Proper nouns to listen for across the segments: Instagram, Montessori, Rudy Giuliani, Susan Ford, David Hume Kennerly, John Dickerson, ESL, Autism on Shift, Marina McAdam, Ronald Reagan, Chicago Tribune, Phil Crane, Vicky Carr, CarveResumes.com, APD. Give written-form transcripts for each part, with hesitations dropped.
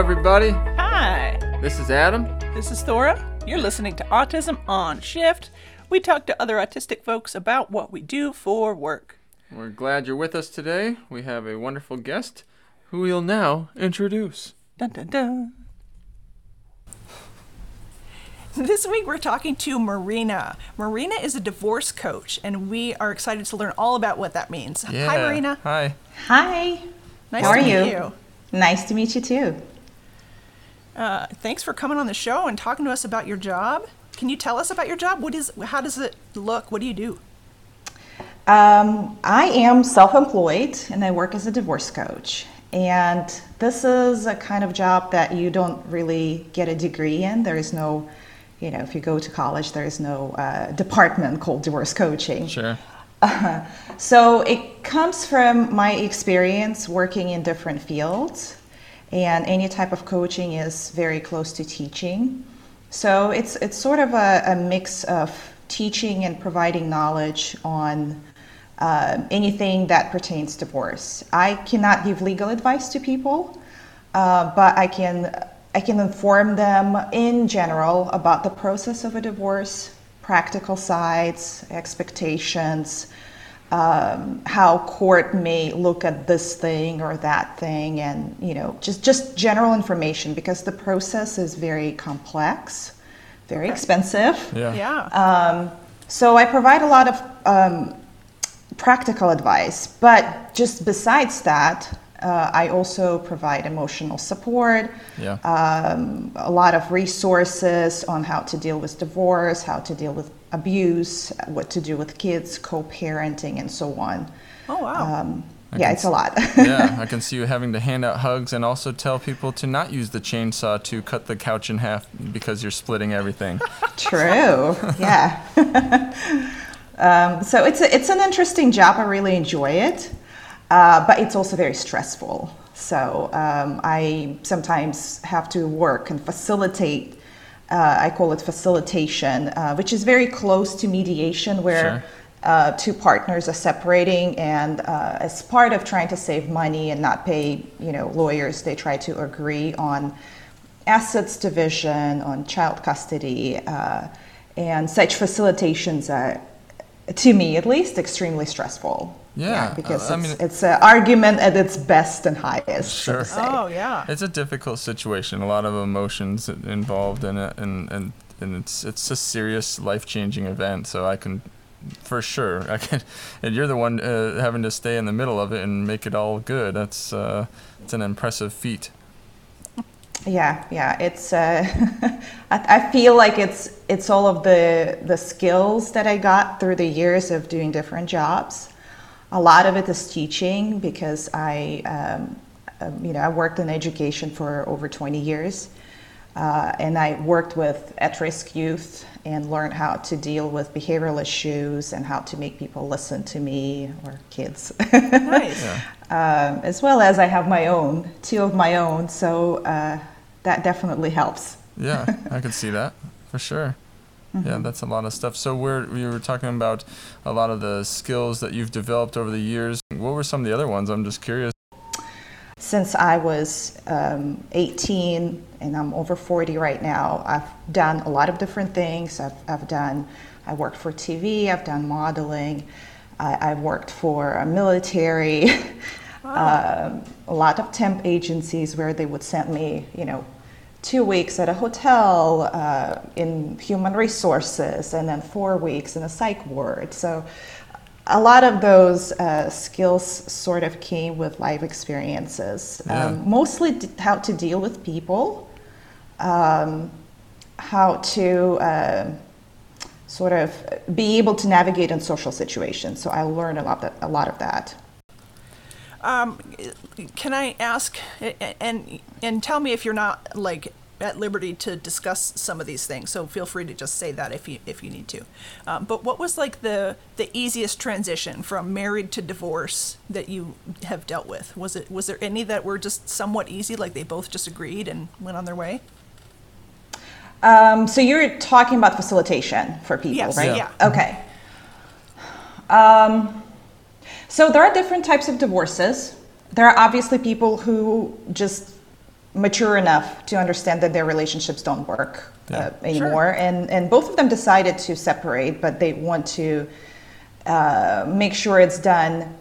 everybody. Hi. This is Adam. This is Thora. You're listening to Autism on Shift. We talk to other autistic folks about what we do for work. We're glad you're with us today. We have a wonderful guest who we'll now introduce. Dun, dun, dun. This week we're talking to Marina. Marina is a divorce coach, and we are excited to learn all about what that means. Yeah. Hi, Marina. Hi. Hi. Nice How to are meet you? You. Nice to meet you too. Thanks for coming on the show and talking to us about your job. Can you tell us about your job? How does it look? What do you do? I am self-employed, and I work as a divorce coach. And this is a kind of job that you don't really get a degree in. There is no if you go to college, there is no department called divorce coaching. Sure. So it comes from my experience working in different fields, and any type of coaching is very close to teaching. So it's sort of a mix of teaching and providing knowledge on anything that pertains to divorce. I cannot give legal advice to people, but I can inform them in general about the process of a divorce, practical sides, expectations, how court may look at this thing or that thing, and just general information, because the process is very complex, very expensive. So I provide a lot of practical advice, but just besides that, I also provide emotional support, a lot of resources on how to deal with divorce, how to deal with abuse, what to do with kids, co-parenting, and so on. Oh, wow. It's a lot. Yeah, I can see you having to hand out hugs and also tell people to not use the chainsaw to cut the couch in half because you're splitting everything. True, yeah. So it's an interesting job. I really enjoy it. But it's also very stressful. So I sometimes have to work and facilitate, I call it facilitation, which is very close to mediation, where two partners are separating, and as part of trying to save money and not pay lawyers, they try to agree on assets division, on child custody, and such facilitations are, to me at least, extremely stressful. Yeah, because it's an argument at its best and highest. Sure. So oh, yeah. It's a difficult situation. A lot of emotions involved in it, and it's a serious life-changing event. So and you're the one having to stay in the middle of it and make it all good. That's it's an impressive feat. Yeah. It's I feel like it's all of the skills that I got through the years of doing different jobs. A lot of it is teaching, because I worked in education for over 20 years, and I worked with at-risk youth and learned how to deal with behavioral issues and how to make people listen to me or kids. Nice. Yeah. As well as I have two of my own, so that definitely helps. Yeah, I can see that for sure. Mm-hmm. Yeah, that's a lot of stuff. So we were talking about a lot of the skills that you've developed over the years. What were some of the other ones? I'm just curious. Since I was 18, and I'm over 40 right now, I've done a lot of different things. I worked for TV, I've done modeling, I worked for a military, wow. A lot of temp agencies where they would send me, 2 weeks at a hotel in human resources, and then 4 weeks in a psych ward. So a lot of those skills sort of came with life experiences, mostly how to deal with people, how to sort of be able to navigate in social situations. So I learned a lot of that. Can I ask, and tell me if you're not at liberty to discuss some of these things, so feel free to just say that if you need to. But what was the easiest transition from married to divorce that you have dealt with? Was there any that were just somewhat easy, like they both just agreed and went on their way? So you're talking about facilitation for people, yes, right? Yeah. Okay. So there are different types of divorces. There are obviously people who just mature enough to understand that their relationships don't work anymore. Sure. And both of them decided to separate, but they want to make sure it's done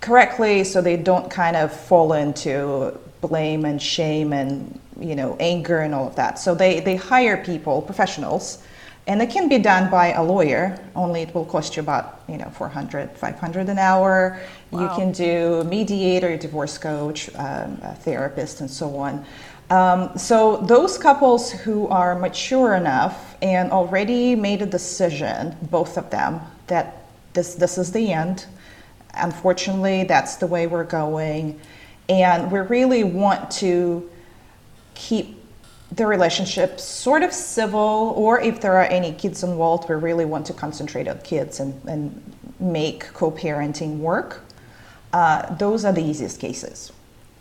correctly so they don't kind of fall into blame and shame and, you know, anger and all of that. So they hire people, professionals, and it can be done by a lawyer, only it will cost you about, you know, $400, $500 an hour. Wow. You can do a mediator, a divorce coach, a therapist, and so on. So those couples who are mature enough and already made a decision, both of them, that this is the end. Unfortunately, that's the way we're going. And we really want to keep the relationship sort of civil, or if there are any kids involved, we really want to concentrate on kids and make co-parenting work. Those are the easiest cases.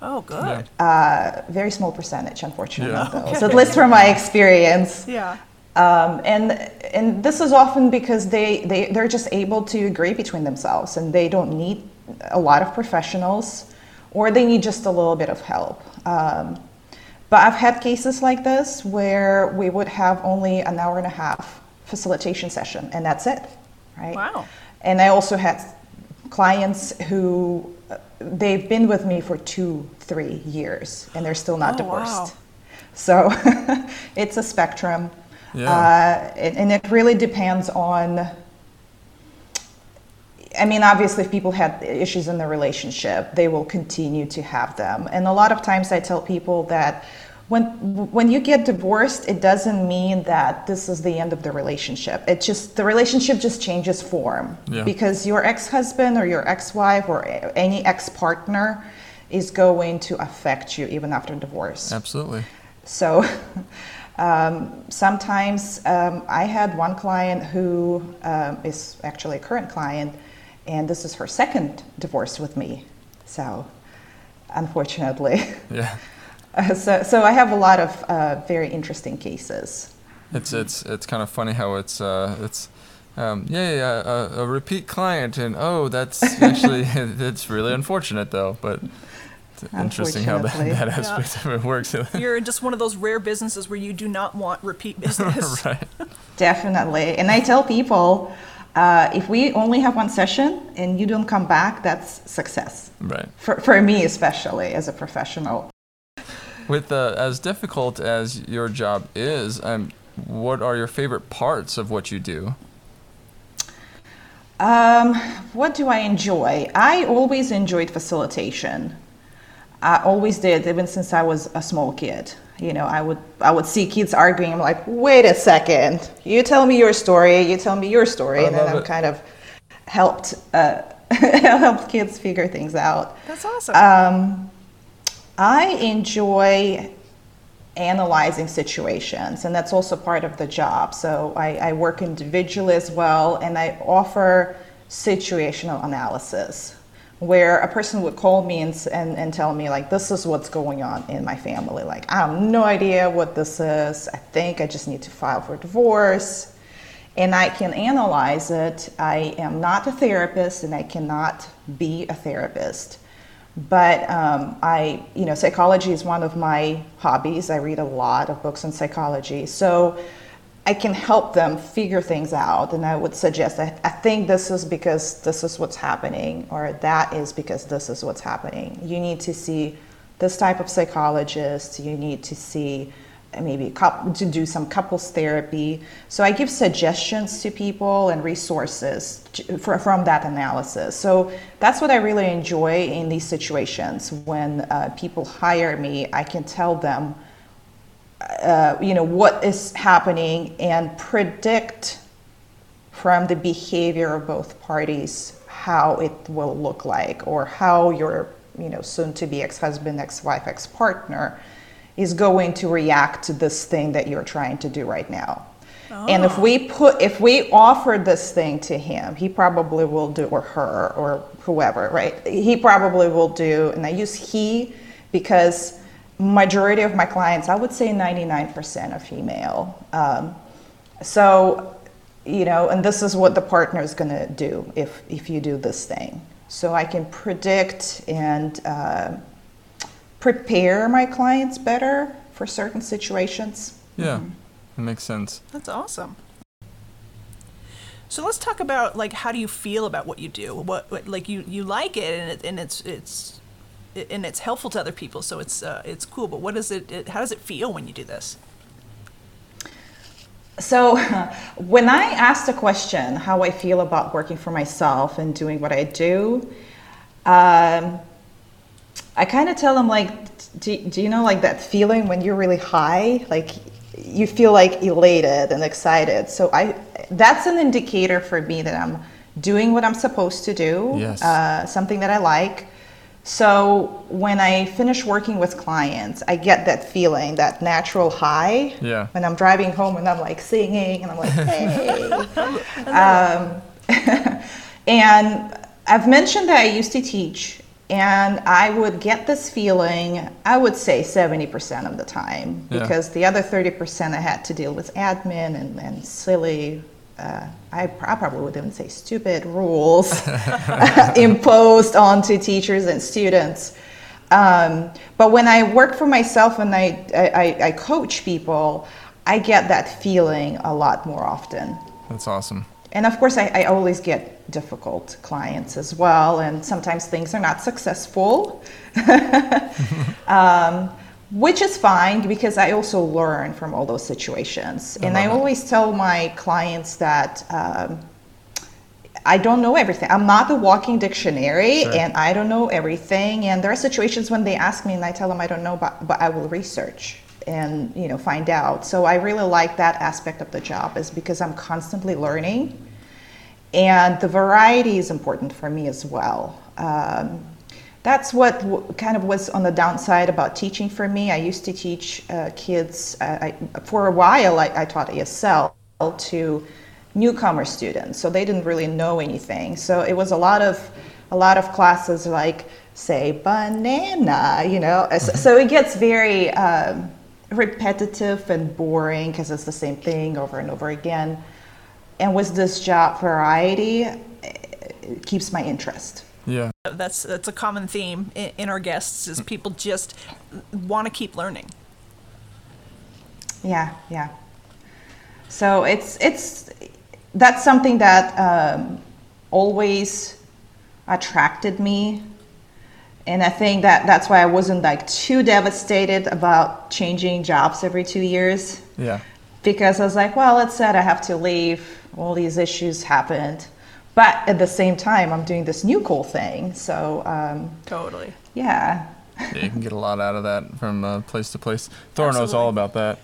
Oh, good. Yeah. Very small percentage, unfortunately, though. Okay. So at least from my experience. Yeah. And this is often because they're just able to agree between themselves, and they don't need a lot of professionals, or they need just a little bit of help. But I've had cases like this where we would have only an hour and a half facilitation session, and that's it, right? Wow. And I also had clients who, they've been with me for 2-3 years, and they're still not divorced. Wow. So it's a spectrum. Yeah. And it really depends on, I mean, obviously, if people had issues in the relationship, they will continue to have them. And a lot of times I tell people that when you get divorced, it doesn't mean that this is the end of the relationship. It just, the relationship just changes form. Yeah. Because your ex-husband or your ex-wife or any ex-partner is going to affect you even after divorce. Absolutely. So sometimes I had one client who is actually a current client, and this is her second divorce with me. So, unfortunately. Yeah. So I have a lot of very interesting cases. It's kind of funny how a repeat client, and that's actually, it's really unfortunate though, but it's interesting how that aspect of it works. You're in just one of those rare businesses where you do not want repeat business. Right. Definitely. And I tell people, if we only have one session and you don't come back, that's success. Right. For me, especially as a professional. With as difficult as your job is, what are your favorite parts of what you do? What do I enjoy? I always enjoyed facilitation. I always did, even since I was a small kid. You know, I would see kids arguing. I'm like, wait a second. You tell me your story. And then I'm kind of helped kids figure things out. That's awesome. I enjoy analyzing situations, and that's also part of the job. So I work individually as well, and I offer situational analysis, where a person would call me and tell me, like, this is what's going on in my family. Like, I have no idea what this is. I think I just need to file for divorce. And I can analyze it. I am not a therapist, and I cannot be a therapist. But psychology is one of my hobbies. I read a lot of books on psychology. So I can help them figure things out, and I would suggest, I think this is because this is what's happening, or that is because this is what's happening. You need to see this type of psychologist, you need to see maybe to do some couples therapy. So I give suggestions to people and resources from that analysis. So that's what I really enjoy in these situations. When people hire me, I can tell them what is happening and predict from the behavior of both parties how it will look like, or how your soon-to-be ex-husband, ex-wife, ex-partner is going to react to this thing that you're trying to do right now. Oh. And if we offer this thing to him, he probably will do, or her, or whoever, right? He probably will do, and I use he because majority of my clients, I would say 99% are female. And this is what the partner is going to do if you do this thing. So I can predict and prepare my clients better for certain situations. Yeah, it makes sense. That's awesome. So let's talk about, like, how do you feel about what you do? What like you like it, and it's helpful to other people, so it's cool. But what is it? How does it feel when you do this? So when I asked the question, how I feel about working for myself and doing what I do, I kind of tell them, like, do you know, like, that feeling when you're really high, like you feel like elated and excited. So that's an indicator for me that I'm doing what I'm supposed to do, yes. Something that I like. So when I finish working with clients, I get that feeling, that natural high. Yeah. When I'm driving home and I'm like singing and I'm like, hey. And I've mentioned that I used to teach, and I would get this feeling, I would say 70% of the time, because the other 30% I had to deal with admin and silly, I probably would even say stupid rules imposed onto teachers and students. But when I work for myself and I coach people, I get that feeling a lot more often. That's awesome. And of course, I always get difficult clients as well, and sometimes things are not successful, which is fine, because I also learn from all those situations. And I always tell my clients that I don't know everything. I'm not a walking dictionary, sure. And I don't know everything. And there are situations when they ask me and I tell them I don't know, but I will research and, you know, find out. So I really like that aspect of the job, is because I'm constantly learning. And the variety is important for me as well. That's what kind of was on the downside about teaching for me. I used to teach kids, for a while I taught ESL to newcomer students, so they didn't really know anything. So it was a lot of classes like, say, banana, you know. So it gets very repetitive and boring, because it's the same thing over and over again. And with this job variety, it keeps my interest. Yeah, that's a common theme in our guests, is people just want to keep learning. Yeah. So that's something that always attracted me, and I think that's why I wasn't, like, too devastated about changing jobs every 2 years. Yeah. Because I was like, well, it's sad I have to leave, all these issues happened, but at the same time, I'm doing this new cool thing, so. Totally. Yeah, you can get a lot out of that from place to place. Thor knows all about that.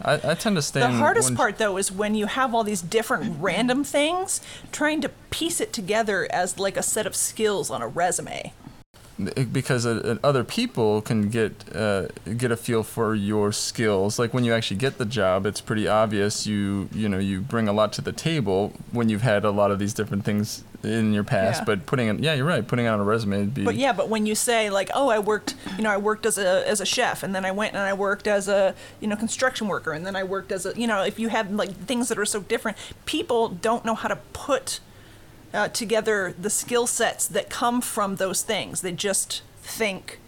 I tend to stay in. The hardest part, though, is when you have all these different random things, trying to piece it together as, like, a set of skills on a resume. Because other people can get a feel for your skills. Like, when you actually get the job, it's pretty obvious you bring a lot to the table when you've had a lot of these different things in your past. Yeah. But putting it on a resume would be. But when you say, like, oh, I worked as a chef, and then I went and I worked as a construction worker, and then I worked as a if you have, like, things that are so different, people don't know how to put together the skill sets that come from those things. They just think,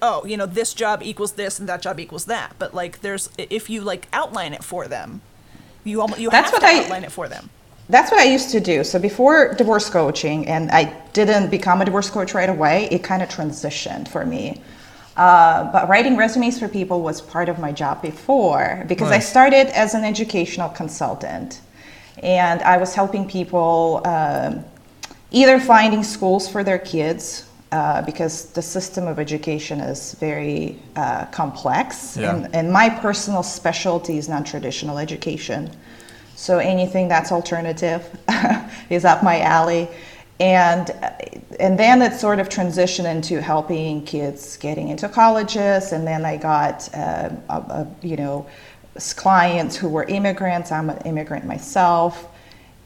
oh, this job equals this and that job equals that. But, like, if you, like, outline it for them, outline it for them. That's what I used to do. So before divorce coaching, and I didn't become a divorce coach right away, it kind of transitioned for me. But writing resumes for people was part of my job before, because I started as an educational consultant. And I was helping people either finding schools for their kids, because the system of education is very complex. Yeah. And my personal specialty is non-traditional education. So anything that's alternative is up my alley. And then it sort of transitioned into helping kids getting into colleges. And then I got, clients who were immigrants. I'm an immigrant myself.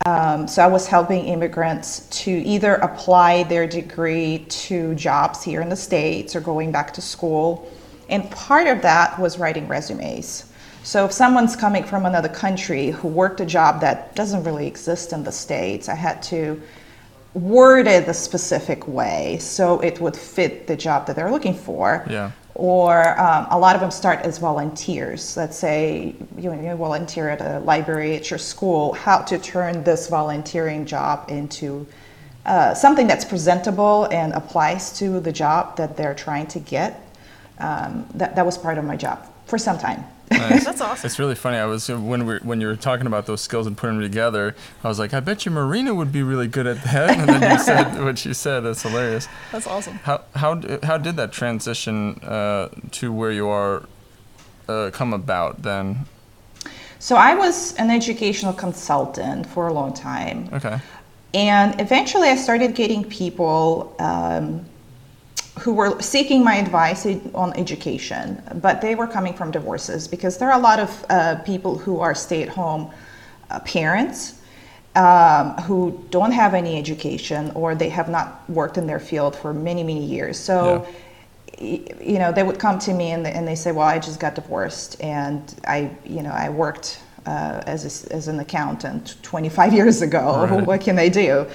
So I was helping immigrants to either apply their degree to jobs here in the States or going back to school. And part of that was writing resumes. So if someone's coming from another country who worked a job that doesn't really exist in the States, I had to word it a specific way so it would fit the job that they're looking for. Yeah. or a lot of them start as volunteers. Let's say you volunteer at a library at your school, how to turn this volunteering job into something that's presentable and applies to the job that they're trying to get. That was part of my job for some time. Nice. That's awesome. It's really funny. I was when you were talking about those skills and putting them together, I was like, I bet you Marina would be really good at that. And then you said what you said. That's hilarious. That's awesome. How did that transition to where you are come about then? So I was an educational consultant for a long time. Okay. And eventually, I started getting people who were seeking my advice on education, but they were coming from divorces, because there are a lot of people who are stay-at-home parents who don't have any education, or they have not worked in their field for many, many years. So, they would come to me and they say, well, I just got divorced, and I worked as an accountant 25 years ago. Right. What can I do?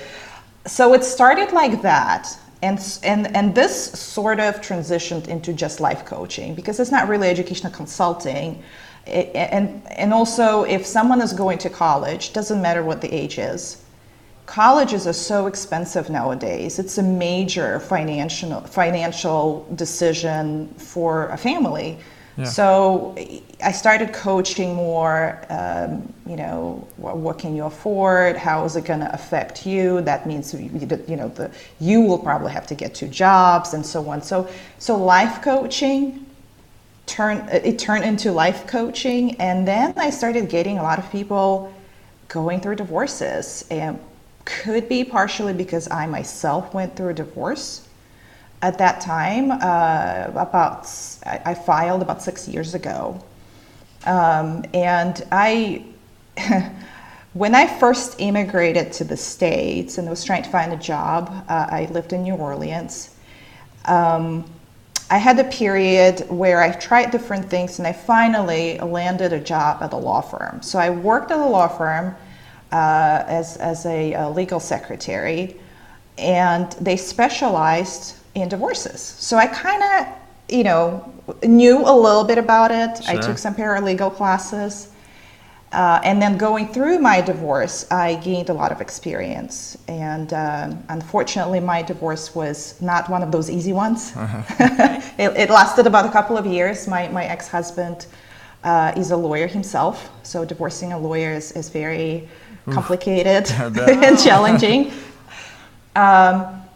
So it started like that. And this sort of transitioned into just life coaching, because it's not really educational consulting. And also, if someone is going to college, doesn't matter what the age is, colleges are so expensive nowadays. It's a major financial decision for a family. Yeah. So I started coaching more, what can you afford? How is it going to affect you? That means, you will probably have to get two jobs and so on. So life coaching, it turned into life coaching. And then I started getting a lot of people going through divorces, and could be partially because I myself went through a divorce. At that time, I filed about 6 years ago, and I, when I first immigrated to the States and was trying to find a job, I lived in New Orleans. I had a period where I tried different things, and I finally landed a job at a law firm. So I worked at a law firm as a legal secretary, and they specialized in divorces. So I kind of, knew a little bit about it. Sure. I took some paralegal classes. And then going through my divorce, I gained a lot of experience. And unfortunately, my divorce was not one of those easy ones. Uh-huh. It lasted about a couple of years. My ex-husband is a lawyer himself. So divorcing a lawyer is very complicated and challenging.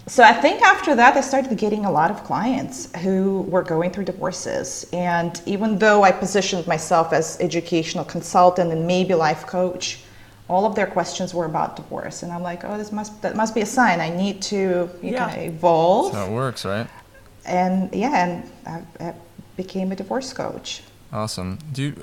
So I think after that, I started getting a lot of clients who were going through divorces. And even though I positioned myself as educational consultant and maybe life coach, all of their questions were about divorce. And I'm like, oh, that must be a sign. I need to evolve. That's how it works, right? And I became a divorce coach. Awesome. Do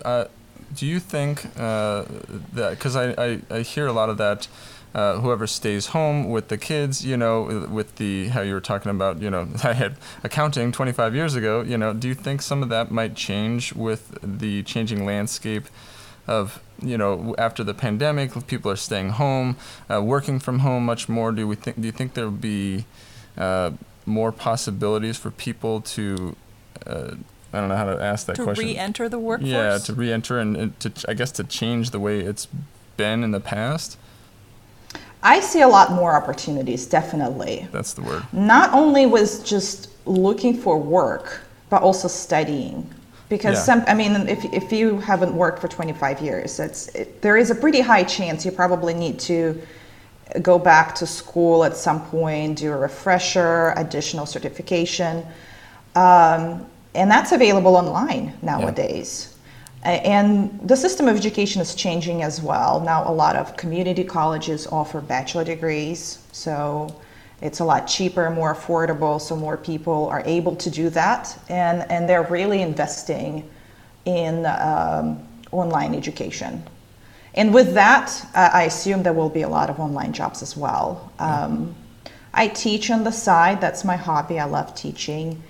you think that, because I hear a lot of that, whoever stays home with the kids, with the, how you were talking about, I had accounting 25 years ago, do you think some of that might change with the changing landscape of, after the pandemic, people are staying home, working from home much more? Do you think there'll be more possibilities for people to, I don't know how to ask that question. To re-enter the workforce? Yeah, to re-enter and to change the way it's been in the past? I see a lot more opportunities, definitely. That's the word. Not only with just looking for work, but also studying. Because if you haven't worked for 25 years, there is a pretty high chance you probably need to go back to school at some point, do a refresher, additional certification. And that's available online nowadays. Yeah. And the system of education is changing as well. Now a lot of community colleges offer bachelor degrees, so it's a lot cheaper, more affordable, so more people are able to do that. And they're really investing in online education. And with that, I assume there will be a lot of online jobs as well. I teach on the side, that's my hobby, I love teaching.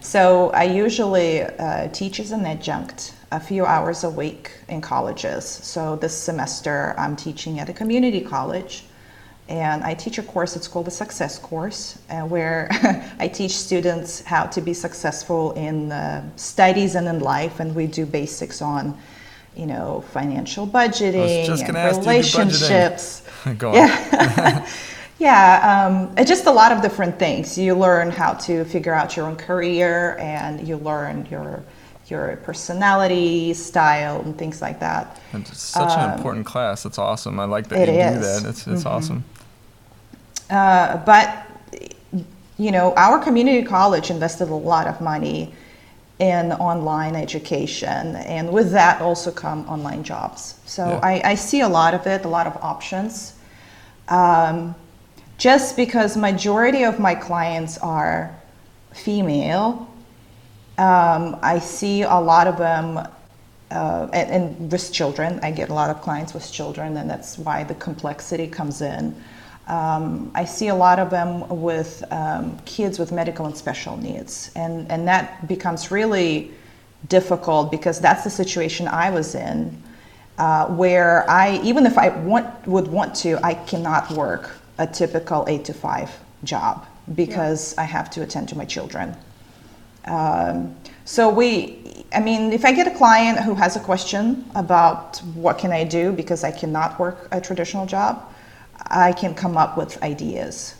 So I usually teach as an adjunct a few hours a week in colleges. So this semester I'm teaching at a community college And I teach a course, it's called the Success Course, where I teach students how to be successful in studies and in life, and we do basics on, you know, financial budgeting and relationships. Go on. Yeah, yeah, just a lot of different things. You learn how to figure out your own career, and you learn your personality, style, and things like that. And it's such an important class. It's awesome. I like that you do that. It's awesome. But, you know, our community college invested a lot of money in online education, and with that also come online jobs. So yeah. I see a lot of it, a lot of options. Just because majority of my clients are female, I see a lot of them, and with children, I get a lot of clients with children, and that's why the complexity comes in. I see a lot of them with kids with medical and special needs, and that becomes really difficult because that's the situation I was in, where I, even if I would want to, I cannot work a typical 8-to-5 job because I have to attend to my children. So if I get a client who has a question about what can I do because I cannot work a traditional job, I can come up with ideas.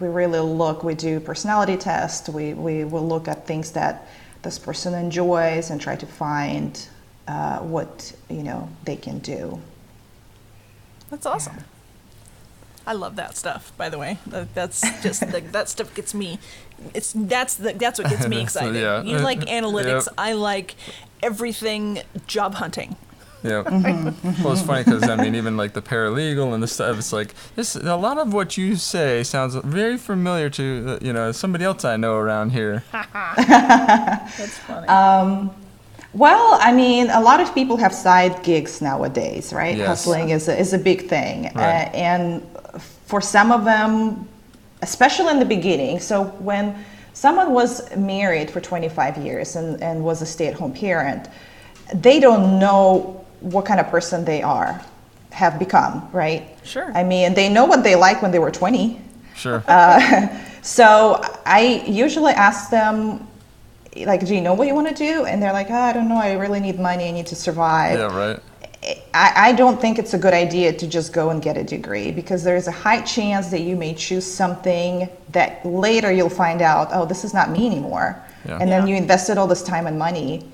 We really look, we do personality tests, we will look at things that this person enjoys and try to find what, you know, they can do. That's awesome. Yeah. I love that stuff, by the way. That's just like, that stuff gets me. That's what gets me excited. Yeah. You like analytics. Yep. I like everything job hunting. Yeah. Mm-hmm. Well, it's funny because I mean, even like the paralegal and the stuff. It's like this. A lot of what you say sounds very familiar to somebody else I know around here. That's funny. Well, I mean, a lot of people have side gigs nowadays, right? Yes. Hustling is a big thing, right. And for some of them, especially in the beginning. So when someone was married for 25 years and was a stay-at-home parent, they don't know what kind of person they have become, right? Sure. I mean, they know what they like when they were 20. Sure. So I usually ask them, like, do you know what you want to do? And they're like, I don't know, I really need money, I need to survive. Yeah, right. I don't think it's a good idea to just go and get a degree because there is a high chance that you may choose something that later you'll find out, oh, this is not me anymore. Yeah. And then you invested all this time and money.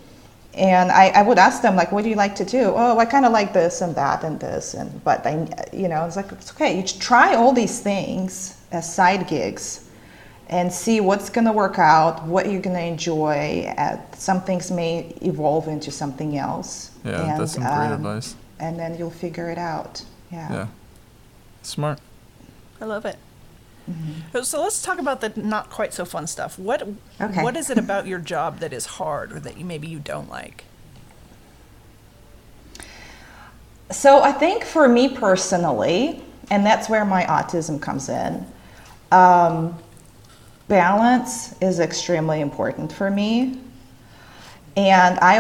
And I would ask them, like, what do you like to do? Oh, I kind of like this and that and this. But it's like, it's okay. You try all these things as side gigs and see what's going to work out, what you're going to enjoy. Some things may evolve into something else. Yeah, that's some great advice. And then you'll figure it out. Yeah. Yeah. Smart. I love it. Mm-hmm. So let's talk about the not quite so fun stuff. What is it about your job that is hard or that maybe you don't like? So I think for me personally, and that's where my autism comes in, balance is extremely important for me. And I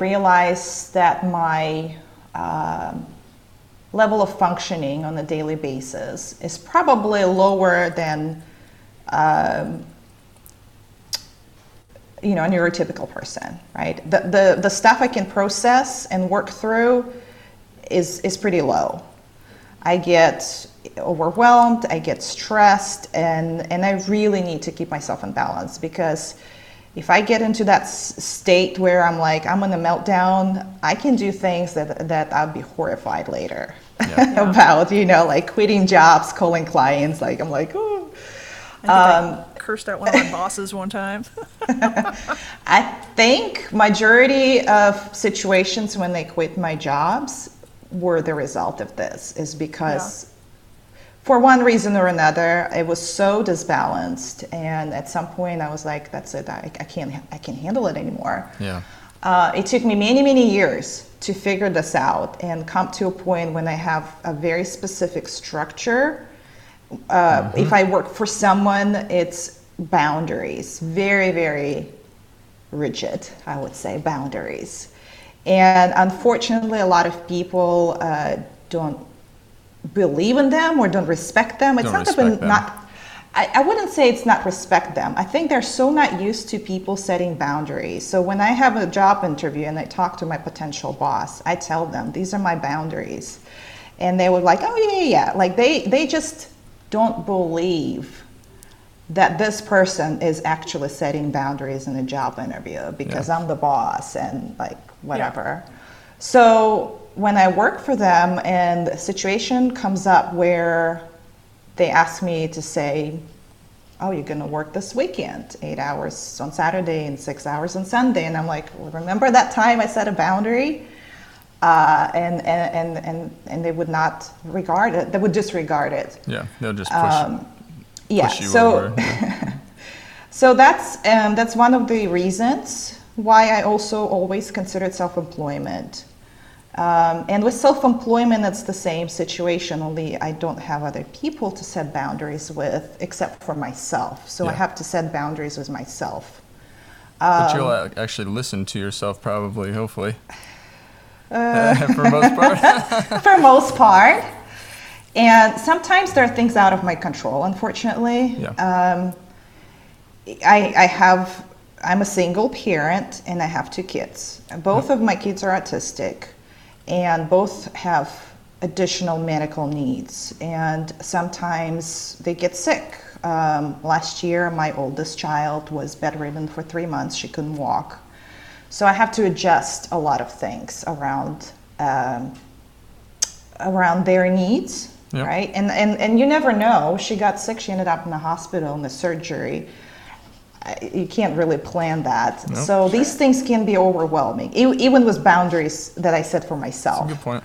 realize that my level of functioning on a daily basis is probably lower than a neurotypical person, right? The stuff I can process and work through is pretty low. I get overwhelmed, I get stressed, and I really need to keep myself in balance because if I get into that state where I'm like, I'm in a meltdown, I can do things that I'll be horrified later about, like quitting jobs, calling clients, like I'm like, ooh. I cursed out one of my bosses one time. I think majority of situations when they quit my jobs were the result of this is because for one reason or another, it was so disbalanced, and at some point I was like, "That's it. I can't handle it anymore." Yeah. It took me many years to figure this out and come to a point when I have a very specific structure. If I work for someone, it's boundaries, very very rigid, I would say boundaries, and unfortunately, a lot of people don't believe in them or don't respect them. It's not even not, I wouldn't say it's not respect them. I think they're so not used to people setting boundaries. So when I have a job interview and I talk to my potential boss, I tell them, these are my boundaries. And they were like, oh yeah. Like they just don't believe that this person is actually setting boundaries in a job interview because I'm the boss and like whatever. Yeah. So when I work for them and a situation comes up where they ask me to say, oh, you're going to work this weekend, 8 hours on Saturday and 6 hours on Sunday. And I'm like, well, remember that time I set a boundary? And they would not regard it. They would disregard it. Yeah, they'll just push push you over. Yeah. So that's one of the reasons why I also always considered self-employment. And with self-employment, it's the same situation, only I don't have other people to set boundaries with except for myself. So I have to set boundaries with myself. But you'll actually listen to yourself probably, hopefully. For most part. For most part. And sometimes there are things out of my control, unfortunately. Yeah. I'm a single parent and I have 2 kids. Both of my kids are autistic and both have additional medical needs. And sometimes they get sick. Last year, my oldest child was bedridden for 3 months. She couldn't walk. So I have to adjust a lot of things around their needs, right? And you never know. She got sick. She ended up in the hospital in the surgery. You can't really plan that. Nope. So these things can be overwhelming, even with boundaries that I set for myself. That's a good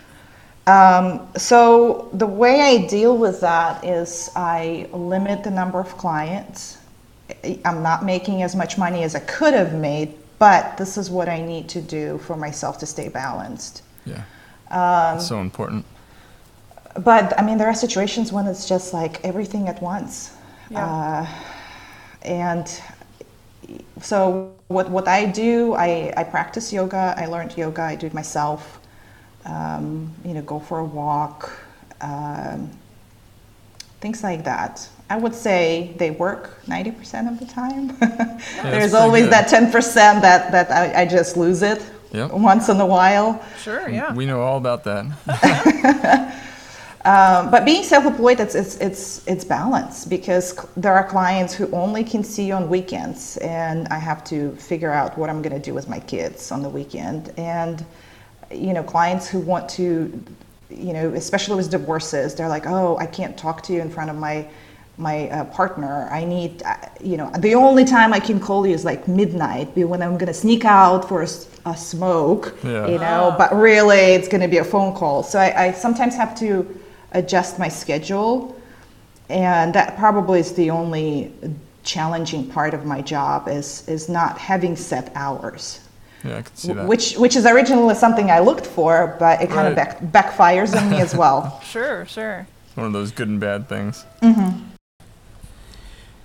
point. So the way I deal with that is I limit the number of clients. I'm not making as much money as I could have made, but this is what I need to do for myself to stay balanced. Yeah, that's so important. But I mean, there are situations when it's just like everything at once. Yeah. And so what I do, I practice yoga. I learned yoga. I do it myself. Go for a walk, things like that. I would say they work 90% of the time. There's always that 10% that I just lose it once in a while. Sure, yeah. We know all about that. But being self-employed, it's balance because there are clients who only can see you on weekends, and I have to figure out what I'm going to do with my kids on the weekend. And clients who want to, especially with divorces, they're like, oh, I can't talk to you in front of my partner. I need, the only time I can call you is like midnight when I'm going to sneak out for a smoke, but really it's going to be a phone call. So I sometimes have to adjust my schedule, and that probably is the only challenging part of my job is not having set hours. Yeah, I can see that. Which is originally something I looked for, but it kind of backfires on me as well. Sure. One of those good and bad things. Mm-hmm.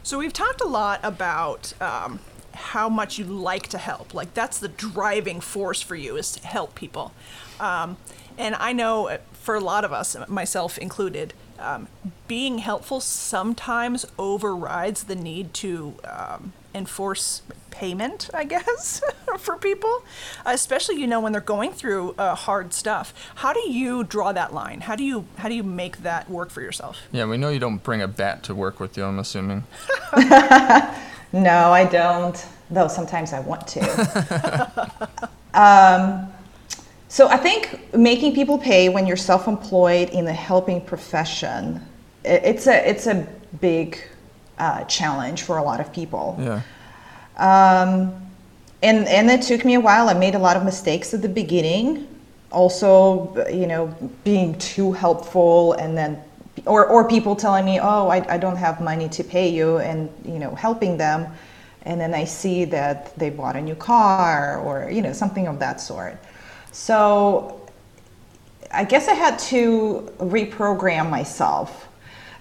So we've talked a lot about how much you like to help. Like that's the driving force for you is to help people. And I know for a lot of us, myself included, being helpful sometimes overrides the need to enforce payment, I guess, for people, especially when they're going through hard stuff. How do you draw that line? How do you make that work for yourself? Yeah, we know you don't bring a bat to work with you, I'm assuming. No, I don't. Though sometimes I want to. So I think making people pay when you're self-employed in the helping profession, it's a big challenge for a lot of people. Yeah. And it took me a while. I made a lot of mistakes at the beginning. Also, being too helpful, and then or people telling me, oh, I don't have money to pay you, and helping them, and then I see that they bought a new car or something of that sort. So I guess I had to reprogram myself.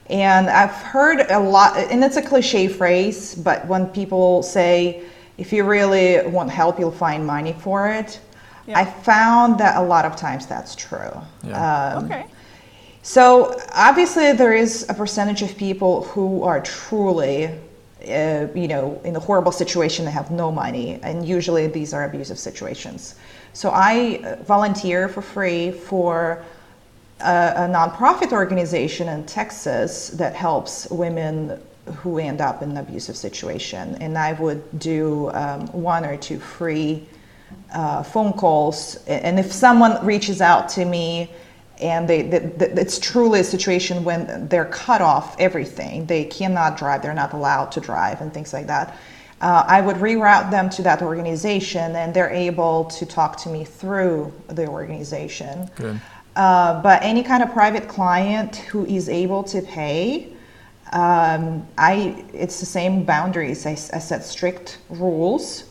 And I've heard a lot, and it's a cliche phrase, but when people say, if you really want help, you'll find money for it. Yeah. I found that a lot of times that's true. Yeah. Okay. So obviously there is a percentage of people who are truly, in a horrible situation, they have no money, and usually these are abusive situations. So I volunteer for free for a nonprofit organization in Texas that helps women who end up in an abusive situation. And I would do one or two free phone calls. And if someone reaches out to me and it's truly a situation when they're cut off everything, they cannot drive, they're not allowed to drive and things like that, I would reroute them to that organization, and they're able to talk to me through the organization. Good. But any kind of private client who is able to pay, it's the same boundaries. I set strict rules,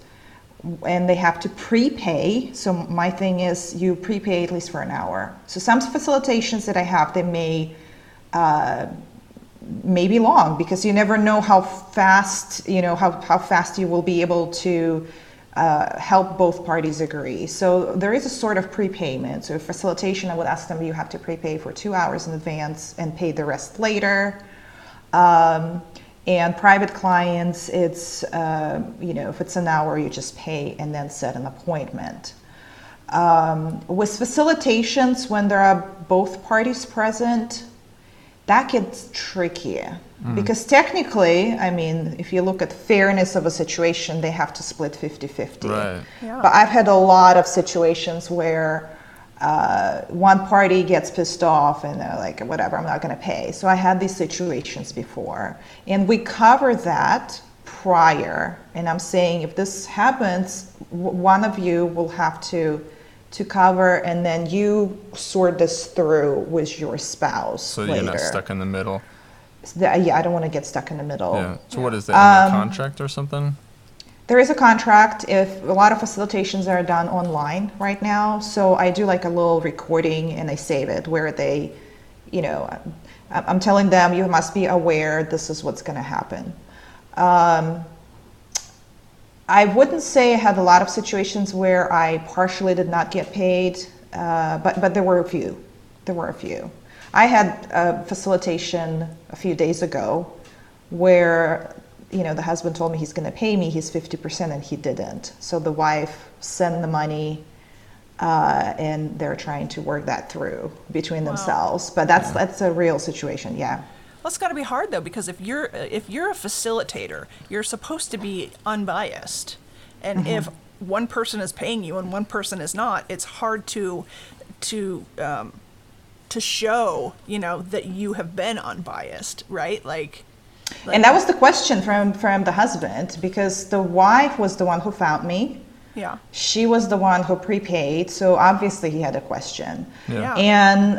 and they have to prepay. So my thing is you prepay at least for an hour. So some facilitations that I have, they may be long, because you never know how fast, how fast you will be able to help both parties agree. So there is a sort of prepayment. So facilitation, I would ask them, you have to prepay for 2 hours in advance and pay the rest later. And private clients, it's, if it's an hour, you just pay and then set an appointment. With facilitations, when there are both parties present, that gets trickier. Mm. Because technically, if you look at fairness of a situation, they have to split 50-50. Right. Yeah. But I've had a lot of situations where one party gets pissed off and they're like, whatever, I'm not going to pay. So I had these situations before, and we cover that prior. And I'm saying, if this happens, one of you will have to cover, and then you sort this through with your spouse. So later. You're not stuck in the middle. Yeah, I don't want to get stuck in the middle. Yeah. So what is that, in the contract or something? There is a contract. If a lot of facilitations are done online right now, so I do like a little recording and I save it where they, I'm telling them, you must be aware this is what's going to happen. I wouldn't say I had a lot of situations where I partially did not get paid, but there were a few. I had a facilitation a few days ago where the husband told me he's going to pay me his 50%, and he didn't. So the wife sent the money, and they're trying to work that through between themselves. But that's a real situation, yeah. Well, it's got to be hard though, because if you're a facilitator, you're supposed to be unbiased, and mm-hmm. if one person is paying you and one person is not, it's hard to show that you have been unbiased, right? And that was the question from the husband, because the wife was the one who found me. Yeah. She was the one who prepaid, so obviously he had a question. Yeah. And,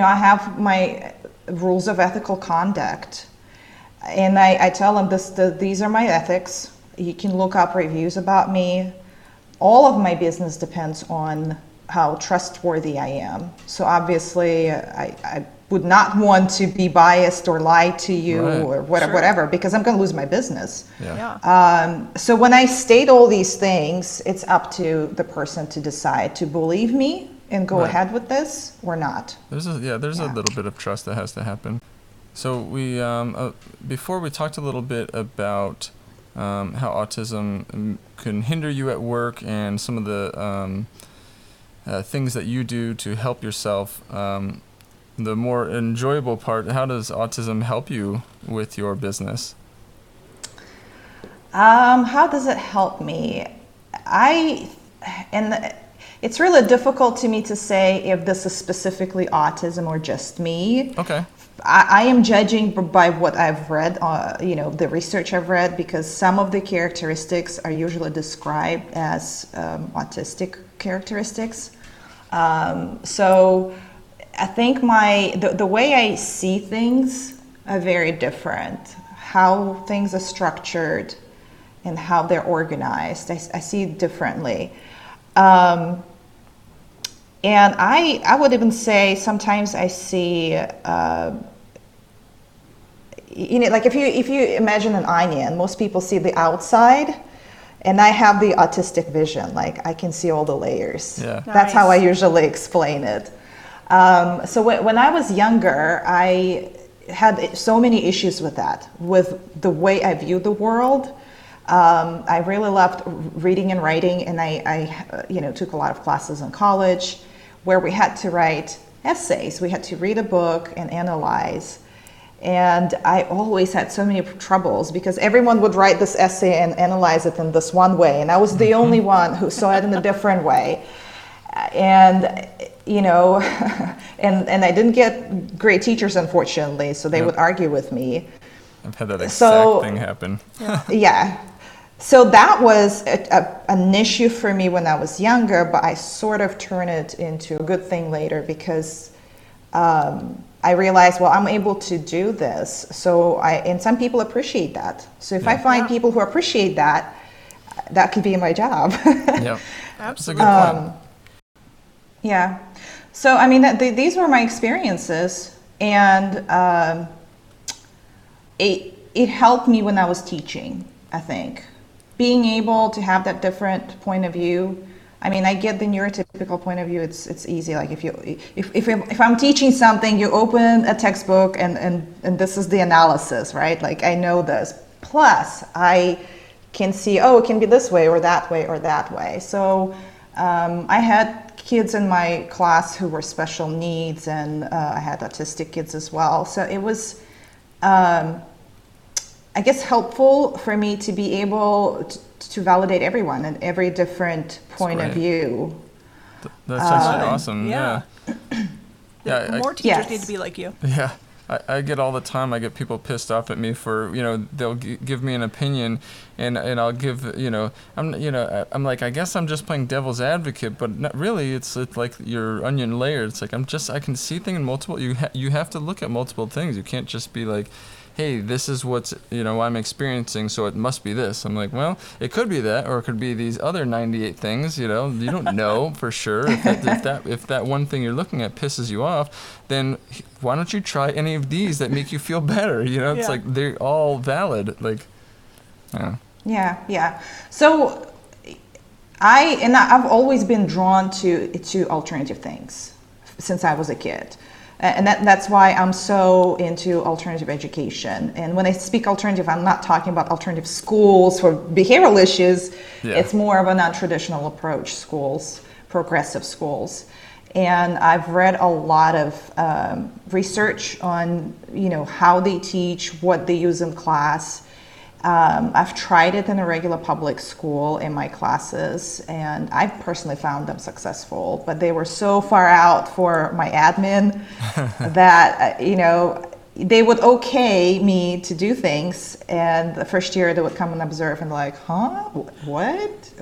I have my rules of ethical conduct, and I tell him these are my ethics. You can look up reviews about me. All of my business depends on how trustworthy I am. So obviously I would not want to be biased or lie to you, right, or whatever, because I'm going to lose my business. Yeah. Yeah. So when I state all these things, it's up to the person to decide to believe me and go ahead with this or not. There's a little bit of trust that has to happen. So we before we talked a little bit about how autism can hinder you at work and some of the things that you do to help yourself. The more enjoyable part, how does autism help you with your business? How does it help me? It's really difficult to me to say if this is specifically autism or just me. Okay. I am judging by what I've read, the research I've read, because some of the characteristics are usually described as autistic characteristics. So I think the way I see things are very different. How things are structured and how they're organized, I see it differently. And I would even say sometimes I see, like if you imagine an onion, most people see the outside, and I have the autistic vision. Like I can see all the layers. Yeah. Nice. That's how I usually explain it. So when I was younger, I had so many issues with that, with the way I viewed the world. I really loved reading and writing, and I took a lot of classes in college where we had to write essays. We had to read a book and analyze. And I always had so many troubles because everyone would write this essay and analyze it in this one way, and I was the only one who saw it in a different way. And and I didn't get great teachers, unfortunately, so they would argue with me. I've had that exact thing happen. Yeah. So that was an issue for me when I was younger, but I sort of turned it into a good thing later because I realized, well, I'm able to do this. So and some people appreciate that. So if I find people who appreciate that, that could be my job. Yeah, absolutely. That's a good point. Yeah. So, I mean, these were my experiences, and it helped me when I was teaching, I think. Being able to have that different point of view. I mean, I get the neurotypical point of view. It's easy. Like if I'm teaching something, you open a textbook and this is the analysis, right? Like I know this. Plus, I can see, oh, it can be this way or that way or that way. So I had kids in my class who were special needs, and I had autistic kids as well. So it was, I guess, helpful for me to be able to validate everyone and every different point of view. That's actually awesome. Yeah. More teachers need to be like you. Yeah. I get all the time, I get people pissed off at me for, they'll give me an opinion and I'll give, I'm like, I guess I'm just playing devil's advocate, but not really. It's like your onion layer. It's like, I can see things in multiple, you have to look at multiple things. You can't just be like, hey, this is what's, I'm experiencing, so it must be this. I'm like, well, it could be that, or it could be these other 98 things, you don't know for sure. If that one thing you're looking at pisses you off, then why don't you try any of these that make you feel better? It's like, they're all valid. Like, Yeah. So I've always been drawn to alternative things since I was a kid. And that's why I'm so into alternative education. And when I speak alternative, I'm not talking about alternative schools for behavioral issues. Yeah. It's more of a non-traditional approach, schools, progressive schools. And I've read a lot of research on, how they teach, what they use in class. I've tried it in a regular public school in my classes, and I personally found them successful, but they were so far out for my admin that, they would okay me to do things. And the first year they would come and observe and like, huh, what?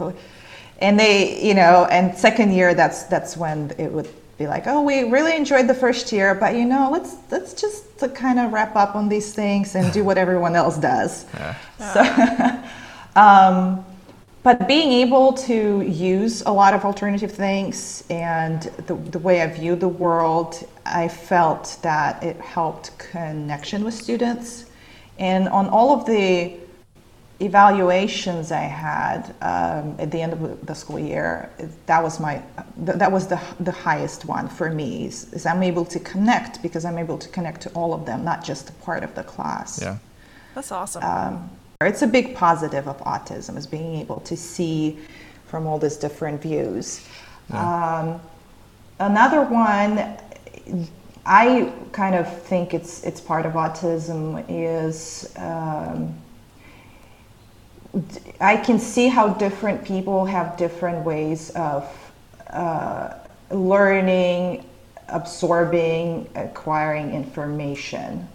And they, and second year, that's when it would be like, oh, we really enjoyed the first year, but let's just to kind of wrap up on these things and do what everyone else does. Yeah. So, but being able to use a lot of alternative things and the way I view the world, I felt that it helped connection with students. And on all of the evaluations I had at the end of the school year, that was the highest one for me. Is I'm able to connect because I'm able to connect to all of them, not just a part of the class. Yeah, that's awesome. It's a big positive of autism is being able to see from all these different views. Yeah. Another one, I kind of think it's part of autism is. I can see how different people have different ways of learning, absorbing, acquiring information.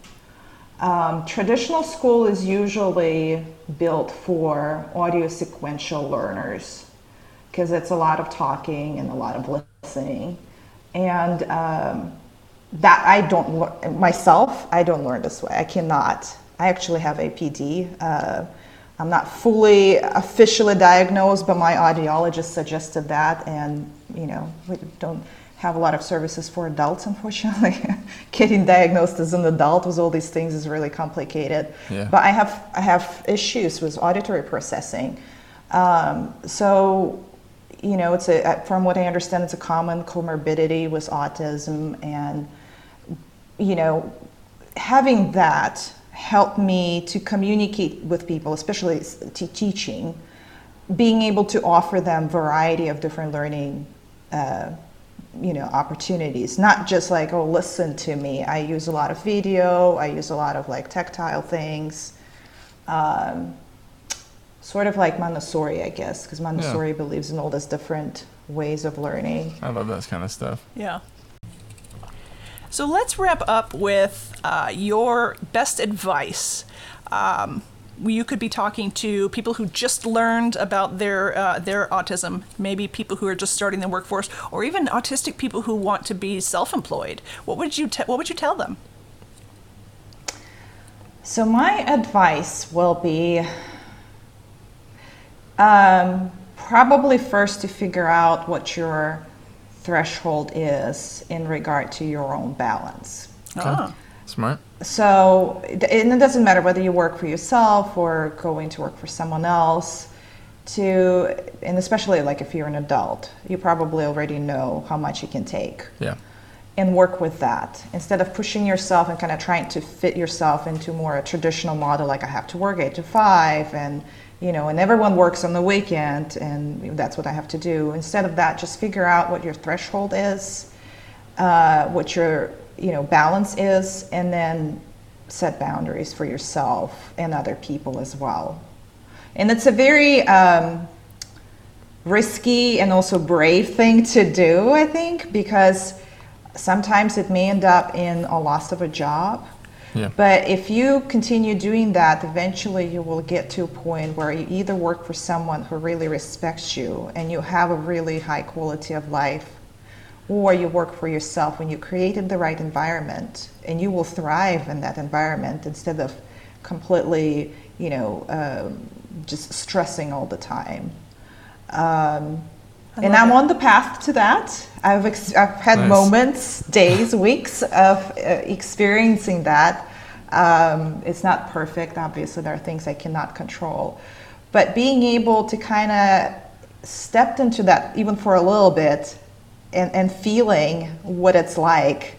Traditional school is usually built for audio sequential learners because it's a lot of talking and a lot of listening. And that I don't learn this way. I cannot. I actually have APD. I'm not fully officially diagnosed, but my audiologist suggested that, and we don't have a lot of services for adults, unfortunately. Getting diagnosed as an adult with all these things is really complicated. Yeah. But I have issues with auditory processing, so you know, it's a, from what I understand, it's a common comorbidity with autism, and, you know, having that helped me to communicate with people, especially teaching, being able to offer them variety of different learning, you know, opportunities, not just like, oh, listen to me. I use a lot of video, I use a lot of like tactile things, sort of like Montessori, I guess, because Montessori believes in all these different ways of learning. I love that kind of stuff. Yeah. So let's wrap up with your best advice. You could be talking to people who just learned about their autism, maybe people who are just starting the workforce, or even autistic people who want to be self-employed. What would you tell them? So my advice will be probably first to figure out what your threshold is in regard to your own balance. Okay. Ah. Smart. So, and it doesn't matter whether you work for yourself or going to work for someone else, and especially like if you're an adult, you probably already know how much you can take. Yeah. And work with that instead of pushing yourself and kind of trying to fit yourself into more a traditional model, like I have to work 8 to 5 and, you know, and everyone works on the weekend and that's what I have to do. Instead of that, just figure out what your threshold is, what your, you know, balance is, and then set boundaries for yourself and other people as well. And it's a very risky and also brave thing to do, I think, because sometimes it may end up in a loss of a job. Yeah. But if you continue doing that, eventually you will get to a point where you either work for someone who really respects you and you have a really high quality of life, or you work for yourself when you created the right environment, and you will thrive in that environment instead of completely, you know, just stressing all the time. And I'm on the path to that. I've had moments, days, weeks of experiencing that. It's not perfect, obviously. There are things I cannot control, but being able to kind of step into that even for a little bit, and feeling what it's like,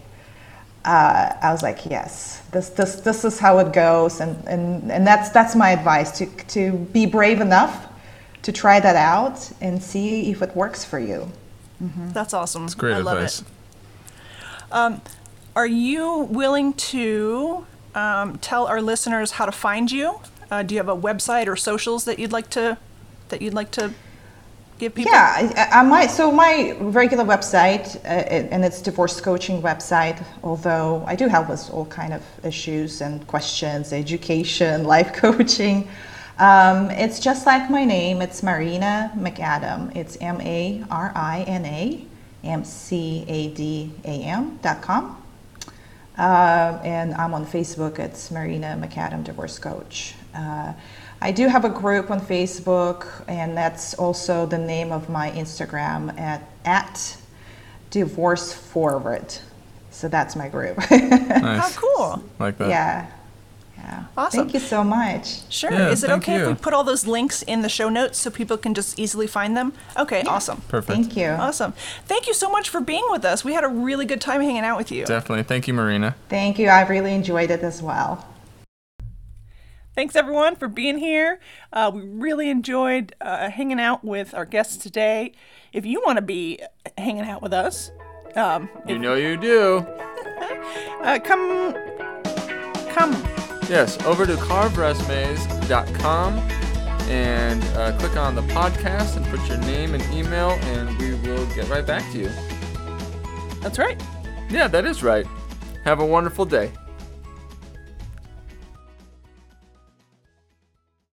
I was like, yes, this is how it goes, and that's my advice, to be brave enough to try that out and see if it works for you. Mm-hmm. That's awesome. That's great advice. I love it. Are you willing to tell our listeners how to find you? Do you have a website or socials that you'd like to give people? Yeah, I might. So my regular website, and it's divorce coaching website, although I do help with all kind of issues and questions, education, life coaching. It's just like my name. It's Marina McAdam. It's MarinaMcAdam.com. And I'm on Facebook. It's Marina McAdam Divorce Coach. I do have a group on Facebook, and that's also the name of my Instagram at Divorce Forward. So that's my group. Nice. How cool. Like that. Yeah. Yeah. Awesome. Thank you so much. Sure. Yeah, is it okay if we put all those links in the show notes so people can just easily find them? Okay, yeah. Awesome. Perfect. Thank you. Awesome. Thank you so much for being with us. We had a really good time hanging out with you. Definitely. Thank you, Marina. Thank you. I really enjoyed it as well. Thanks, everyone, for being here. We really enjoyed hanging out with our guests today. If you want to be hanging out with us, you know you do. Come. Yes, over to CarveResumes.com and click on the podcast and put your name and email, and we will get right back to you. That's right. Yeah, that is right. Have a wonderful day.